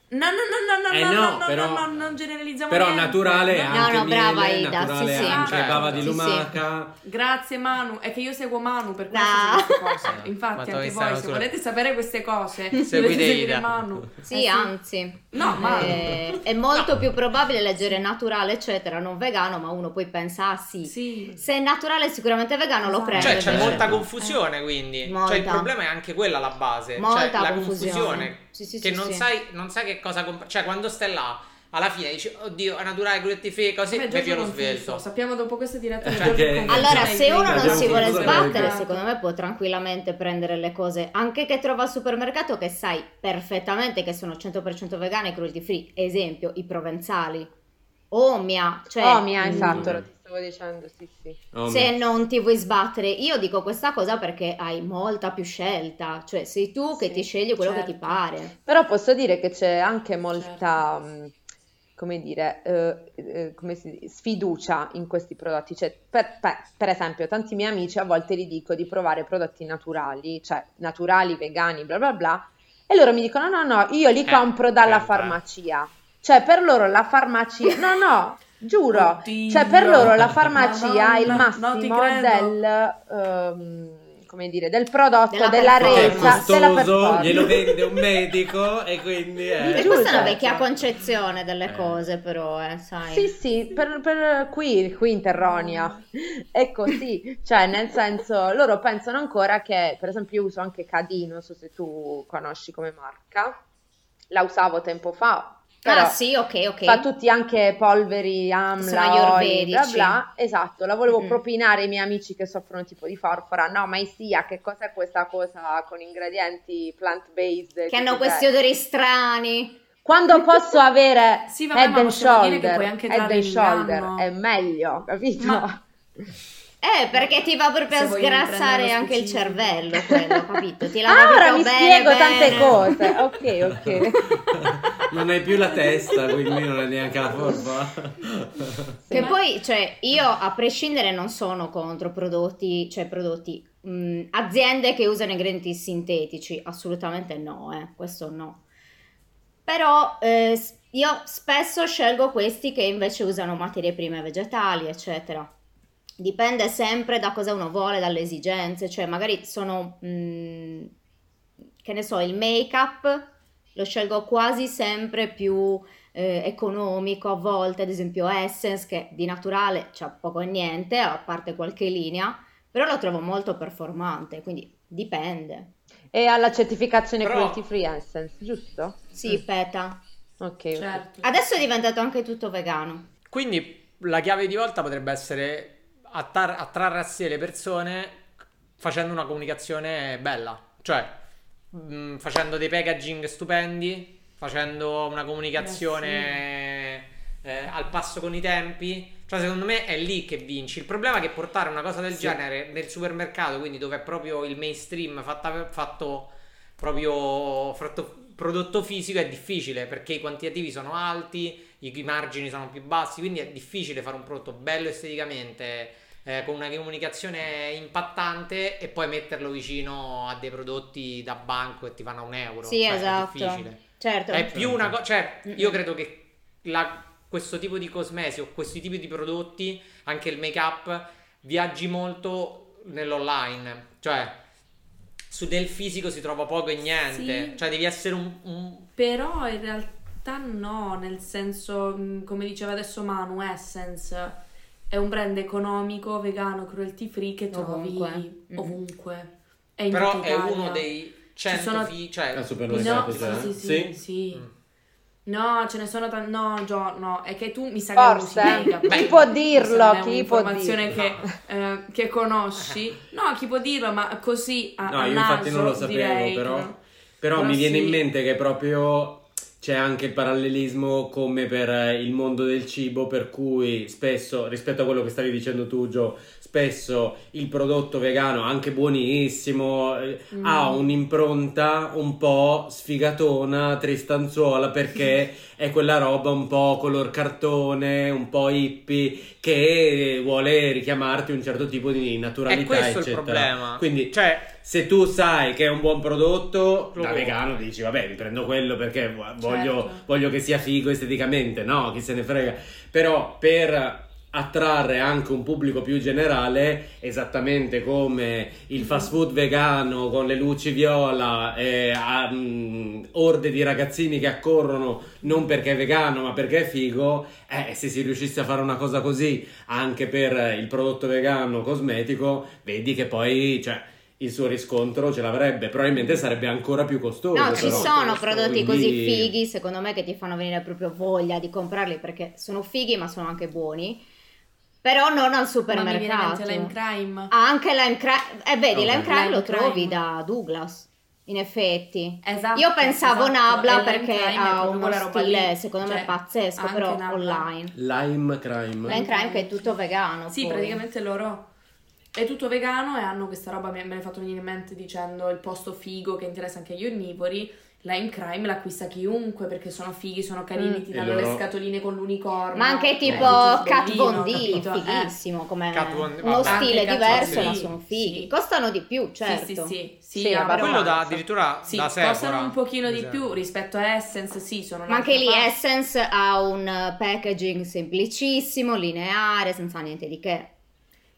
No, no, no, no, eh no, no, no, no, però, no, non generalizziamo Però niente. naturale no, anche no, miele, brava Ida, sì, sì. anche certo. bava di sì, lumaca. Sì. Grazie Manu, è che io seguo Manu per questo no. queste cose. No. Infatti anche voi, se sulla... volete sapere queste cose, dovete seguire Manu. Sì, eh, sì, anzi. No, Manu. Eh, è molto no. più probabile leggere naturale, eccetera, non vegano, ma uno poi pensa ah, sì. sì. Se è naturale sicuramente vegano esatto. lo prende. Cioè c'è invece. molta confusione, eh. quindi. Molta. Cioè il problema è anche quella la base, molta cioè la confusione. Sì, sì, che sì, non, sì. Sai, non sai che cosa comp- cioè quando stai là alla fine dici oddio è naturale gluten free così beh, bevi lo svelto sappiamo dopo questa diretta cioè, che... allora se uno non si vuole sbattere secondo me può tranquillamente prendere le cose anche che trova al supermercato che sai perfettamente che sono cento per cento vegane e gluten free, esempio i Provenzali, Omia, cioè Omia esatto mm. stavo dicendo sì sì Omia. Se non ti vuoi sbattere io dico questa cosa perché hai molta più scelta, cioè sei tu che sì, ti scegli quello certo. che ti pare, però posso dire che c'è anche molta certo. come dire eh, eh, come si dice, sfiducia in questi prodotti, cioè per, per, per esempio tanti miei amici a volte gli dico di provare prodotti naturali, cioè naturali, vegani, bla bla bla, e loro mi dicono no no io li eh, compro dalla certo. farmacia, cioè per loro la farmacia no no giuro, Oddio. cioè per loro la farmacia no, è il massimo no, del um, come dire del prodotto, della, della resa, della performance, glielo vende un medico e quindi è... E questa è una vecchia concezione delle cose però, eh, sai. Sì, sì, per, per qui, qui in Terronia è così, cioè nel senso loro pensano ancora che, per esempio io uso anche Cadino, non so se tu conosci come marca, la usavo tempo fa, Però ah sì, ok, ok. Fa tutti anche polveri, amla, oil, bla bla. Esatto, la volevo mm. propinare ai miei amici che soffrono tipo di forfora. No, ma Isia, che cos'è questa cosa con ingredienti plant-based? Che, che hanno questi odori strani. Quando posso avere sì, vabbè, Head and Shoulder, anche Head and Shoulder è meglio, capito? Ma... Eh, perché ti va proprio se a sgrassare anche il cervello, quello, capito? Ti lava ah, ora mi bene, spiego bene. Tante cose. Ok, ok. Non hai più la testa, quindi non hai neanche la forma. Che sì. Poi, cioè, io a prescindere non sono contro prodotti, cioè prodotti, mh, aziende che usano ingredienti sintetici, assolutamente no, eh, questo no. Però eh, io spesso scelgo questi che invece usano materie prime vegetali, eccetera. Dipende sempre da cosa uno vuole, dalle esigenze, cioè magari sono, mh, che ne so, il make-up lo scelgo quasi sempre più eh, economico, a volte ad esempio Essence, che di naturale c'ha poco e niente, a parte qualche linea, però lo trovo molto performante, quindi dipende. E alla certificazione però... Cruelty Free Essence, giusto? Sì, mm. PETA. Ok. Certo. Adesso è diventato anche tutto vegano. Quindi la chiave di volta potrebbe essere... Attar- attrarre a sé le persone facendo una comunicazione bella, cioè mh, facendo dei packaging stupendi, facendo una comunicazione eh, al passo con i tempi, cioè secondo me è lì che vinci. Il problema è che portare una cosa del sì. genere nel supermercato, quindi dove è proprio il mainstream fatta, fatto proprio fratto, prodotto fisico, è difficile perché i quantitativi sono alti, i margini sono più bassi, quindi è difficile fare un prodotto bello esteticamente eh, con una comunicazione impattante e poi metterlo vicino a dei prodotti da banco che ti fanno un euro. Sì, cioè, esatto. È difficile. Certo. È più una cosa, cioè io credo che la, questo tipo di cosmesi o questi tipi di prodotti, anche il make up, viaggi molto nell'online, cioè su del fisico si trova poco e niente, sì, cioè devi essere un, un... Però in realtà no, nel senso, come diceva adesso Manu, Essence è un brand economico, vegano, cruelty free che trovi ovunque, ovunque. È in però è Italia. Uno dei cento sono... fi... cioè no, sì, sì, sì, sì. sì. Mm. No, ce ne sono tanti, no, Gio, no, è che tu mi sa che musica, chi beh, può dirlo, chi può dirlo che, eh, che conosci, no, chi può dirlo, ma così a, no, a io naso, infatti non lo sapevo, però, no. però, però mi sì. viene in mente che proprio c'è anche il parallelismo come per il mondo del cibo, per cui spesso, rispetto a quello che stavi dicendo tu, Gio, spesso il prodotto vegano, anche buonissimo, mm. ha un'impronta un po' sfigatona, tristanzuola, perché è quella roba un po' color cartone, un po' hippie, che vuole richiamarti un certo tipo di naturalità, eccetera. È questo eccetera. Il problema. Quindi, cioè, se tu sai che è un buon prodotto, da vegano dici, vabbè, mi prendo quello perché voglio, certo. voglio che sia figo esteticamente, no? Chi se ne frega. Però per... attrarre anche un pubblico più generale, esattamente come il fast food vegano con le luci viola, eh, a, mh, orde di ragazzini che accorrono non perché è vegano ma perché è figo, eh, se si riuscisse a fare una cosa così anche per il prodotto vegano cosmetico, vedi che poi, cioè, il suo riscontro ce l'avrebbe, probabilmente sarebbe ancora più costoso. No, ci però, sono prodotti quindi... così fighi, secondo me, che ti fanno venire proprio voglia di comprarli perché sono fighi ma sono anche buoni. Però non al supermercato. Ma mi viene Lime Crime. Ah, anche Lime Crime. Eh, vedi, okay. Lime Crime Lime lo trovi Crime. Da Douglas, in effetti. Esatto. Io pensavo esatto. Nabla perché ha uno stile, lì. Secondo cioè, me, pazzesco, però Nabla. Online. Lime Crime. Lime Crime che è tutto vegano. Sì, poi. Praticamente loro... È tutto vegano e hanno questa roba, me l'hai fatto venire in mente dicendo il posto figo che interessa anche agli onnivori. Lime Crime l'acquista chiunque perché sono fighi, sono carini, mm. ti danno loro... le scatoline con l'unicorno. Ma anche tipo eh, Kat Von D, fighissimo, eh. come Von... uno ah, stile diverso, ma sono fighi. Sì. Costano di più, certo. Sì, sì, sì. sì, sì ma quello da, addirittura sì, da Sephora. Costano un pochino di più rispetto a Essence, sì, sono ma anche lì parte. Essence ha un packaging semplicissimo, lineare, senza niente di che.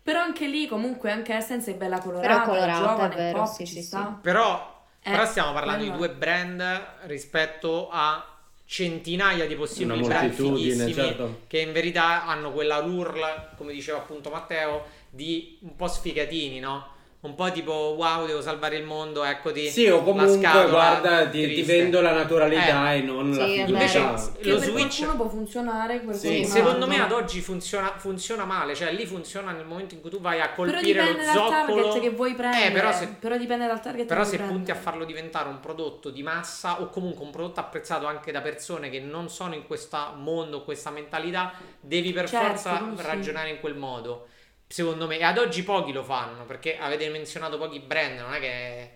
Però anche lì comunque anche Essence è bella colorata, però colorata, giovane, è vero, pop, sì, ci sta. Sì, sì. Però... Eh, però stiamo parlando allora. Di due brand rispetto a centinaia di possibili brand fighissimi certo. che in verità hanno quella lure, come diceva appunto Matteo, di un po' sfigatini, no? un po' tipo wow, devo salvare il mondo, eccoti. Sì, o comunque scatola, guarda, ti, ti vendo la naturalità eh. e non sì, la fiducia. Invece lo per switch qualcuno può funzionare, qualcuno sì. secondo me ad oggi funziona, funziona male, cioè lì funziona nel momento in cui tu vai a colpire lo zoccolo, target che vuoi prendere. Eh, però, se, però dipende dal target. Però se punti a farlo diventare un prodotto di massa o comunque un prodotto apprezzato anche da persone che non sono in questo mondo, questa mentalità, devi per certo, forza ragionare sì. in quel modo. Secondo me, e ad oggi pochi lo fanno, perché avete menzionato pochi brand, non è che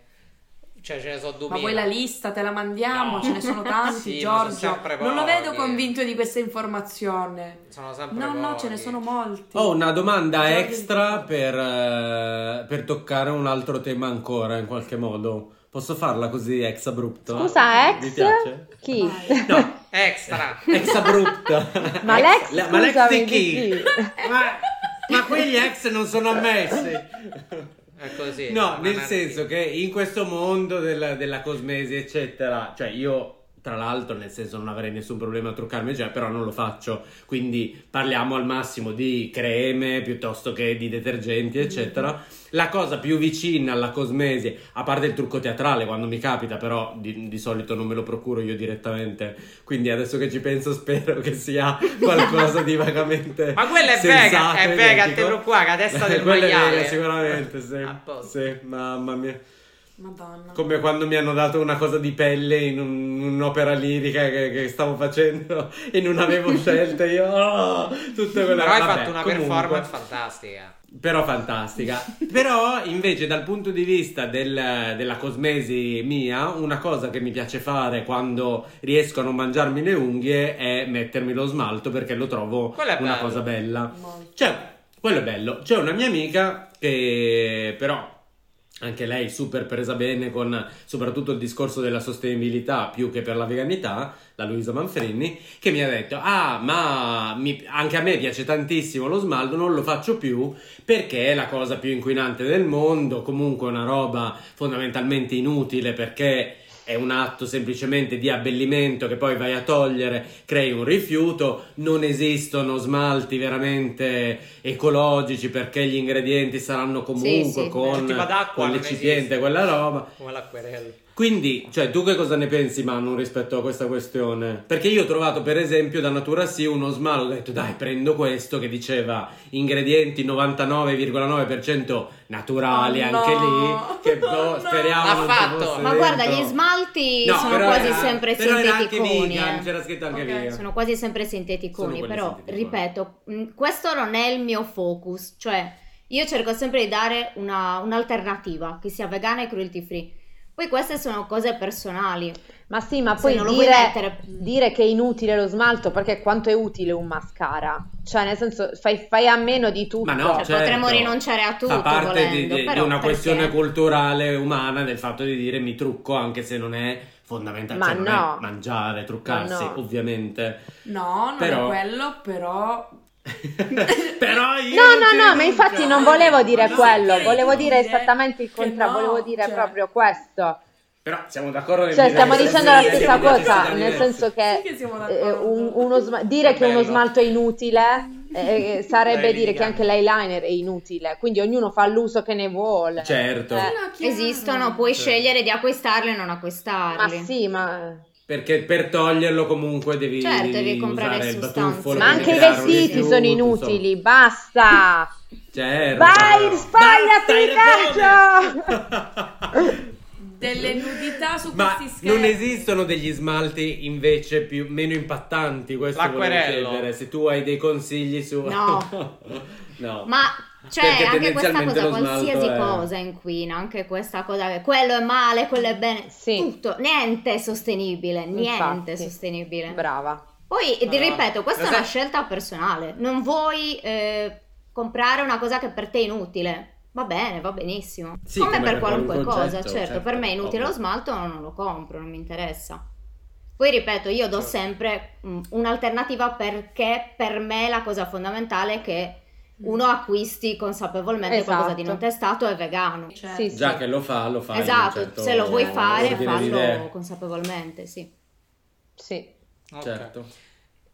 cioè ce ne sono due. Ma poi la lista te la mandiamo, no. ce ne sono tanti, sì, Giorgio. Sono non lo vedo convinto di questa informazione. Sono sempre No, pochi. no, ce ne sono molti. Ho oh, una domanda Giorgio extra di... per, eh, per toccare un altro tema ancora in qualche modo. Posso farla così ex abrupto? Scusa, ex? Mi piace? Chi? No, extra. Ex abrupto. Ma l'ex, la, ma l'ex di chi? Ma... ma quegli ex non sono ammessi. È così. No, nel martina. senso che in questo mondo della, della cosmesi, eccetera, cioè io tra l'altro, nel senso, non avrei nessun problema a truccarmi, cioè, però non lo faccio. Quindi parliamo al massimo di creme piuttosto che di detergenti, eccetera. La cosa più vicina alla cosmesi, a parte il trucco teatrale, quando mi capita, però di, di solito non me lo procuro io direttamente. Quindi adesso che ci penso, spero che sia qualcosa di vagamente ma quella è vega, è vega, te lo qua, la testa del maiale. Vega, sicuramente, sì. Sì, mamma mia. Madonna. Come quando mi hanno dato una cosa di pelle in un, un'opera lirica che, che stavo facendo e non avevo scelta io. Oh, tutte quelle... Però hai Vabbè, fatto una comunque. performance fantastica. Però fantastica. Però invece dal punto di vista del, della cosmesi mia, una cosa che mi piace fare quando riesco a non mangiarmi le unghie è mettermi lo smalto, perché lo trovo una cosa bella. Molto. Cioè, quello è bello. C'è una mia amica che però... anche lei super presa bene con soprattutto il discorso della sostenibilità più che per la veganità, la Luisa Manfreni, che mi ha detto ah ma mi, anche a me piace tantissimo lo smalto, non lo faccio più perché è la cosa più inquinante del mondo, comunque una roba fondamentalmente inutile perché è un atto semplicemente di abbellimento che poi vai a togliere, crei un rifiuto, non esistono smalti veramente ecologici perché gli ingredienti saranno comunque sì, sì, con, con l'eccipiente, quella roba. Come l'acquerello. Quindi, cioè, tu che cosa ne pensi, Manu, rispetto a questa questione? Perché io ho trovato, per esempio, da Natura sì uno smalto, ho detto, dai, prendo questo, che diceva ingredienti novantanove virgola nove per cento naturali, oh, no. anche lì, che boh, no. speriamo L'ha non fatto. Fosse Ma guarda, dentro. Gli smalti no, sono quasi era, sempre sinteticoni. Vegan, c'era scritto anche okay. vegan. Sono quasi sempre sinteticoni, però, sinteticoni. ripeto, questo non è il mio focus, cioè, io cerco sempre di dare una, un'alternativa, che sia vegana e cruelty free. Poi queste sono cose personali. Ma sì, ma poi dire, mettere... dire che è inutile lo smalto, perché quanto è utile un mascara? Cioè, nel senso, fai, fai a meno di tutto. Ma no, cioè, certo. Potremmo rinunciare a tutto, fa parte volendo, di, di, però, di una perché... questione culturale umana, del fatto di dire mi trucco, anche se non è fondamentale. Ma cioè, no. non è mangiare, truccarsi, ma no. ovviamente. No, non però... è quello, però... però io no no no, no ma infatti non volevo dire no, quello no, volevo dire no, esattamente il contrario no, volevo dire cioè... proprio questo, però siamo d'accordo nel cioè stiamo dicendo la stessa cosa, nel senso che, sì che eh, un, uno sm- dire che uno smalto è inutile eh, sarebbe Beh, dire che anche l'eyeliner è inutile, quindi ognuno fa l'uso che ne vuole, certo eh, esistono, puoi certo. scegliere di acquistarli e non acquistarli, ma sì, ma perché per toglierlo comunque devi, certo, devi comprare usare il batuffolo. Ma anche i vestiti rifiuto, sono inutili, so. basta! Certo! Vai in Spagna, Tricaccio! Delle nudità su ma questi scherzi. Non esistono degli smalti invece più meno impattanti, questo volevo chiedere, se tu hai dei consigli su... No! no. Ma... cioè anche questa cosa, qualsiasi è... cosa inquina, anche questa cosa che quello è male, quello è bene, sì. tutto, niente è sostenibile, niente è sostenibile. Brava. Poi ti ah. ripeto, questa Lo è una sai... scelta personale, non vuoi eh, comprare una cosa che per te è inutile, va bene, va benissimo, sì, come, come per, per qualunque concetto, cosa, certo, certo, per me è inutile ovvio. lo smalto, non lo compro, non mi interessa. Poi ripeto, io do sempre mh, un'alternativa perché per me la cosa fondamentale è che uno acquisti consapevolmente esatto. qualcosa di non testato e vegano, certo. sì, già sì. che lo fa, lo fa esatto, certo, se lo vuoi no, fare fallo consapevolmente, sì sì okay. certo.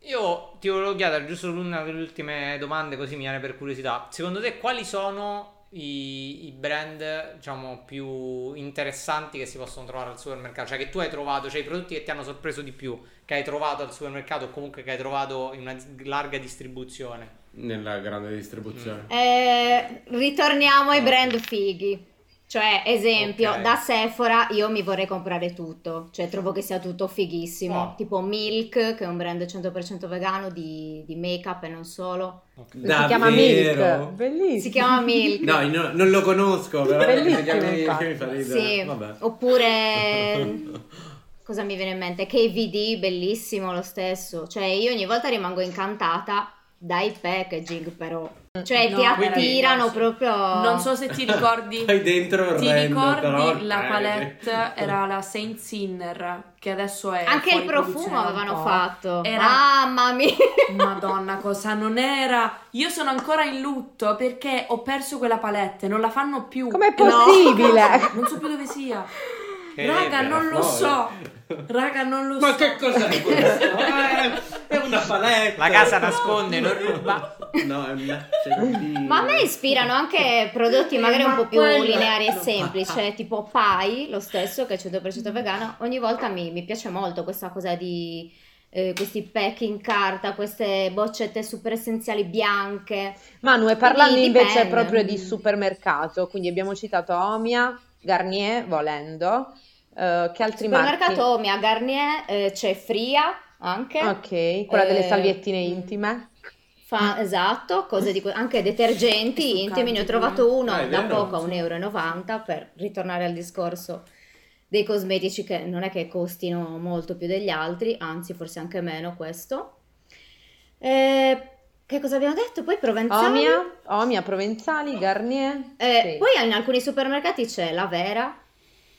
Io ti volevo chiedere giusto una delle ultime domande, così mi viene per curiosità, secondo te quali sono i, i brand, diciamo, più interessanti che si possono trovare al supermercato, cioè che tu hai trovato, cioè i prodotti che ti hanno sorpreso di più, che hai trovato al supermercato o comunque che hai trovato in una larga distribuzione. Nella grande distribuzione. Mm. Eh, ritorniamo ai brand fighi. Cioè, esempio, okay. Da Sephora io mi vorrei comprare tutto, cioè trovo che sia tutto fighissimo, oh. tipo Milk, che è un brand cento per cento vegano di, di make-up e non solo. Okay. Si chiama Milk, bellissimo. Si chiama Milk. No, no, non lo conosco, però bellissimo, si chiama Milk, mi fa ridere. Sì. Vabbè. Oppure cosa mi viene in mente? K V D, bellissimo lo stesso. Cioè, io ogni volta rimango incantata dai packaging, però. Cioè no, ti attirano proprio. Non so se ti ricordi. Poi dentro ti rendo, ricordi però, la palette eh. era la Saint Sinner, che adesso è anche il profumo avevano fatto. Era... Mamma mia, Madonna, cosa non era? Io sono ancora in lutto perché ho perso quella palette, non la fanno più. Com'è possibile? No. Non so più dove sia. Che raga, non lo so. Raga, non lo Ma so. Ma che cosa è questo? Eh, è una paletta. La casa nasconde, non ruba. No, è una... Ma a me ispirano anche prodotti magari un po' più lineari e semplici, tipo Pai, lo stesso, che è cento per cento vegano. Ogni volta mi, mi piace molto questa cosa di eh, questi pack in carta, queste boccette super essenziali bianche. Manu, e parlando invece proprio di supermercato, quindi abbiamo citato Omia, Garnier, volendo, uh, che altri marchi? Supermercato Omia, Garnier, eh, c'è Fria anche. Ok, quella eh, delle salviettine intime. Fa, esatto, cose di, anche detergenti intimi, ne ho trovato uno ah, da vero, poco a un euro e novanta per ritornare al discorso dei cosmetici che non è che costino molto più degli altri, anzi forse anche meno questo. Eh, Che cosa abbiamo detto? Poi Provenzali? Omia, Omia Provenzali, Garnier. Eh, sì. Poi in alcuni supermercati c'è la Vera.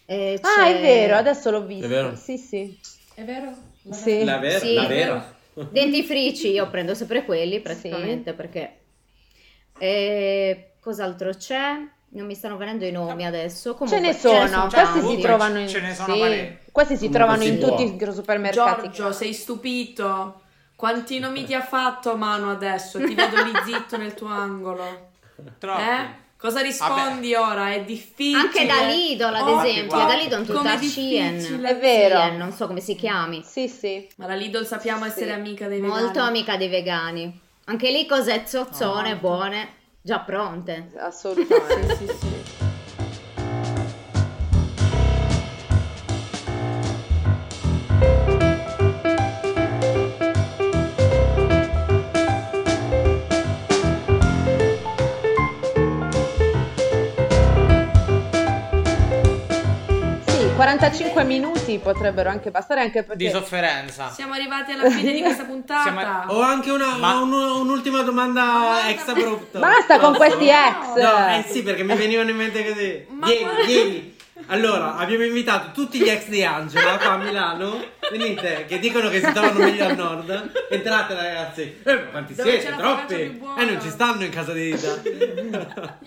Eh, c'è... Ah, è vero, adesso l'ho visto. È vero? Sì, sì. È vero? La Vera? Sì. La Vera? Sì. La Vera. Dentifrici, io prendo sempre quelli praticamente, sì. Perché... Eh, cos'altro c'è? Non mi stanno venendo i nomi adesso. Comunque, ce ne sono, questi si trovano in... Ce ne sono parecchi. Questi si trovano in tutti i supermercati. Giorgio, sei stupito? Quanti nomi ti ha fatto Manu adesso? Ti vedo lì zitto nel tuo angolo. Troppo. Eh? Cosa rispondi Vabbè. ora? È difficile. Anche da Lidl, ad oh, esempio. Da Lidl è tutta Cien. È vero. Cien, non so come si chiami. Sì, sì. Ma la Lidl sappiamo sì, essere sì. amica dei vegani. Molto amica dei vegani. Anche lì cose zozzone, oh, buone, già pronte. Assolutamente. sì, sì, sì. quarantacinque minuti potrebbero anche bastare, anche perché di sofferenza siamo arrivati alla fine di questa puntata. Ho a... anche una, Ma... un, un'ultima domanda ex abrupto. Basta con questi ex. No, eh sì, perché mi venivano in mente così. Ma... Vieni, vieni. Allora, abbiamo invitato tutti gli ex di Angela qua a Milano. Venite, che dicono che si trovano meglio al nord. Entrate ragazzi. Eh, ma quanti Dove siete? Troppi. Eh, non ci stanno in casa di Ida.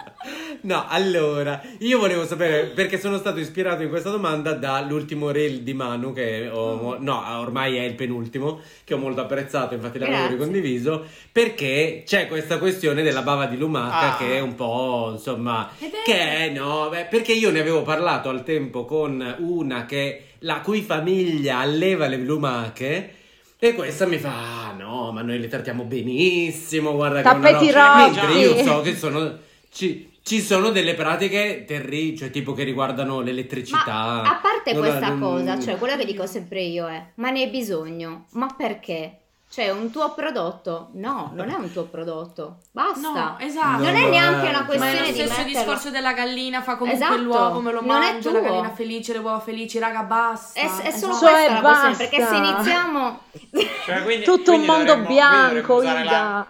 No, allora, io volevo sapere, perché sono stato ispirato in questa domanda dall'ultimo reel di Manu, che ho, no, ormai è il penultimo, che ho molto apprezzato, infatti l'avevo ricondiviso, perché c'è questa questione della bava di lumaca, ah. che è un po', insomma, che è, no, beh, perché io ne avevo parlato al tempo con una che la cui famiglia alleva le lumache e questa mi fa ah, no, ma noi le trattiamo benissimo, guarda tappeti che una roba... Mentre io so che sono ci, ci sono delle pratiche terribili, cioè tipo che riguardano l'elettricità, ma a parte non questa non... cosa, cioè quella che dico sempre io è ma ne hai bisogno, ma perché? Cioè un tuo prodotto? No, non è un tuo prodotto. Basta. No, esatto. Non è neanche una questione di metterlo. Ma è lo stesso di discorso della gallina, fa comunque esatto. l'uovo, me lo mangio, la gallina felice, le uova felici, raga, basta. È, è solo esatto. questa cioè, la questione, perché se iniziamo... Cioè, quindi, tutto quindi un mondo dovremmo, bianco, la...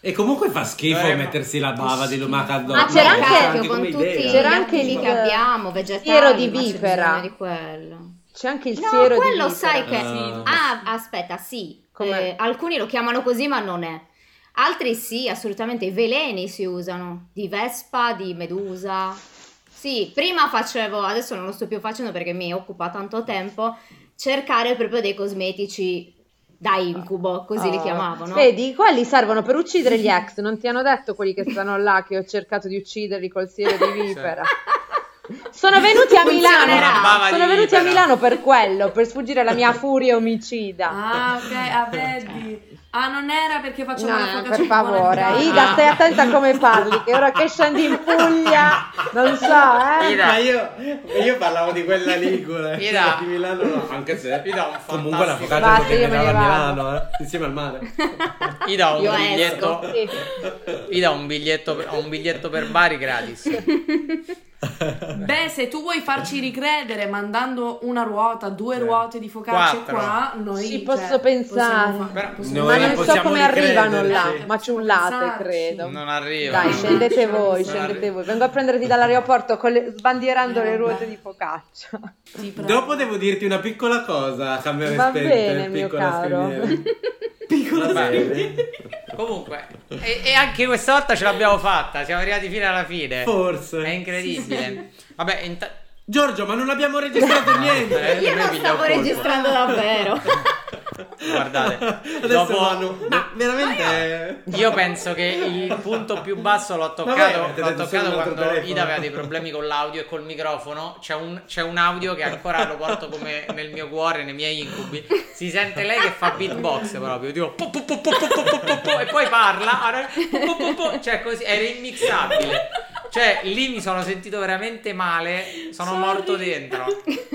E comunque fa schifo dovremmo... mettersi la bava di lumaca addosso. Ma c'era anche, anche con tutti idea. C'era anche lì che abbiamo, vegetali, di vipera. C'è di quello. C'è anche il no, siero di vipera. No, quello sai che... Ah, aspetta, sì. Eh, alcuni lo chiamano così ma non è, altri sì, assolutamente, i veleni si usano, di vespa, di medusa, sì, prima facevo, adesso non lo sto più facendo perché mi occupa tanto tempo, cercare proprio dei cosmetici da incubo, così oh. li chiamavano. Vedi, quelli servono per uccidere gli ex, non ti hanno detto quelli che stanno là che ho cercato di ucciderli col siero di vipera. Sono venuti a Milano sono venuti a Milano per quello, per sfuggire alla mia furia omicida. Ah, ok, a vedi. Ah, non era perché facciamo no, la per favore, Ida, stai attenta a come parli, che ora che scendi in Puglia, non so, eh. Ida. Ma io, io parlavo di quella ligure. Ida. Di Milano no, anche se Ida un comunque la focaccia che mi a Milano, eh, insieme al mare. Ida ho un biglietto. Sì. Ida ho un biglietto ho un biglietto per Bari gratis. Beh, se tu vuoi farci ricredere mandando una ruota, due Beh. ruote di focaccia Quattro. qua, noi ci posso cioè, pensare. Possiamo, però, possiamo, ma non so come arrivano là, sì. ma c'è un latte, credo. Non arriva. Dai, scendete voi, scendete arriva. voi. Vengo a prenderti dall'aeroporto con le, sbandierando eh, le ruote beh. di focaccia. Dopo devo dirti una piccola cosa, cambiare Va spente, bene, mio caro. Piccola spente. Comunque, e, e anche questa volta ce l'abbiamo fatta, siamo arrivati fino alla fine. Forse. È incredibile. Sì, sì. Vabbè, inta- Giorgio, ma non abbiamo registrato niente. Io non stavo registrando davvero. Guardate, adesso dopo... Manu, ma veramente io... io penso che il punto più basso l'ho toccato, Vabbè, l'ho toccato quando telefono. Ida aveva dei problemi con l'audio e col microfono. C'è un, c'è un audio che ancora lo porto come nel mio cuore, nei miei incubi. Si sente lei che fa beatbox proprio, tipo pu, pu, pu, pu, pu, pu, pu, pu, e poi parla, pu, pu, pu, pu, cioè così è remixabile. Cioè lì mi sono sentito veramente male, sono Sorry. morto dentro.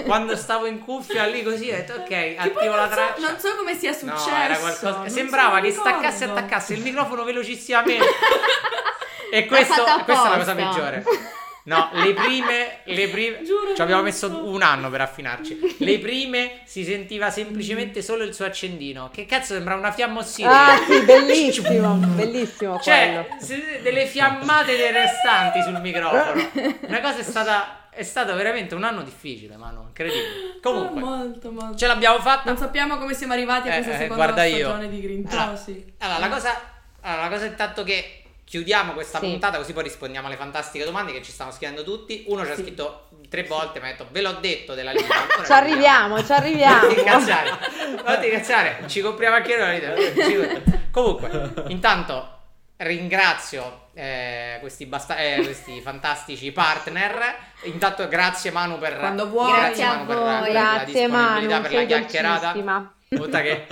Quando stavo in cuffia lì così ho detto ok, attivo la traccia. So, non so come sia successo. No, era qualcosa... Sembrava so che ricordo. staccasse e attaccasse il microfono velocissimamente. E questo, questa è la cosa peggiore. No, le prime, le prime Giuro, ci abbiamo messo so. un anno per affinarci. Le prime si sentiva semplicemente solo il suo accendino. Che cazzo, sembra una fiamma ossidea. Ah, sì, bellissimo, bellissimo. Cioè, quello. delle fiammate dei restanti sul microfono. Una cosa è stata... È stato veramente un anno difficile, ma non incredibile. Comunque, oh, molto, molto. ce l'abbiamo fatta. Non sappiamo come siamo arrivati a questa eh, seconda stagione io. di Green allora, oh, sì. allora, la cosa, allora, la cosa è tanto che chiudiamo questa sì. puntata, così poi rispondiamo alle fantastiche domande che ci stanno scrivendo tutti. Uno ci ha sì. scritto tre volte, mi ha detto, ve l'ho detto della linea. Ci arriviamo, ci arriviamo. Non ti incazzare, non ti incazzare. Ci compriamo anche noi. Comunque, intanto... Ringrazio eh, questi, basta- eh, questi fantastici partner. Intanto grazie Manu per quando vuoi. Grazie, grazie Manu per la, per grazie la disponibilità, Manu, per la chiacchierata. Nota che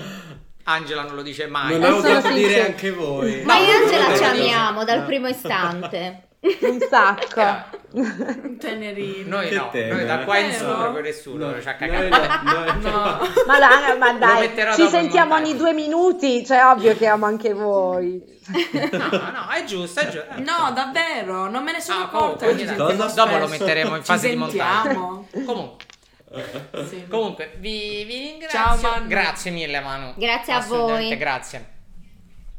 Angela non lo dice mai. Non lo so dire anche voi. Ma io e Angela ci amiamo dal primo istante. Un sacco. Un tenerino. Noi che no, tenere. Noi da qua in su proprio nessuno no. ci ha cagato. No, no, no. Ma, la, ma dai, ci sentiamo ogni due minuti, cioè ovvio che amo anche voi. No, no, è giusto, è giusto. No, davvero, non me ne sono ah, accorta. Dopo lo metteremo in fase di montaggio. Comunque. Sì. Comunque vi, vi ringrazio. Ciao, grazie mille Manu. Grazie a voi. Grazie.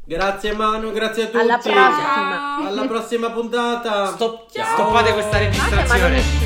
Grazie Manu, grazie a tutti. Alla prossima, alla prossima puntata. Stop, stoppate questa registrazione.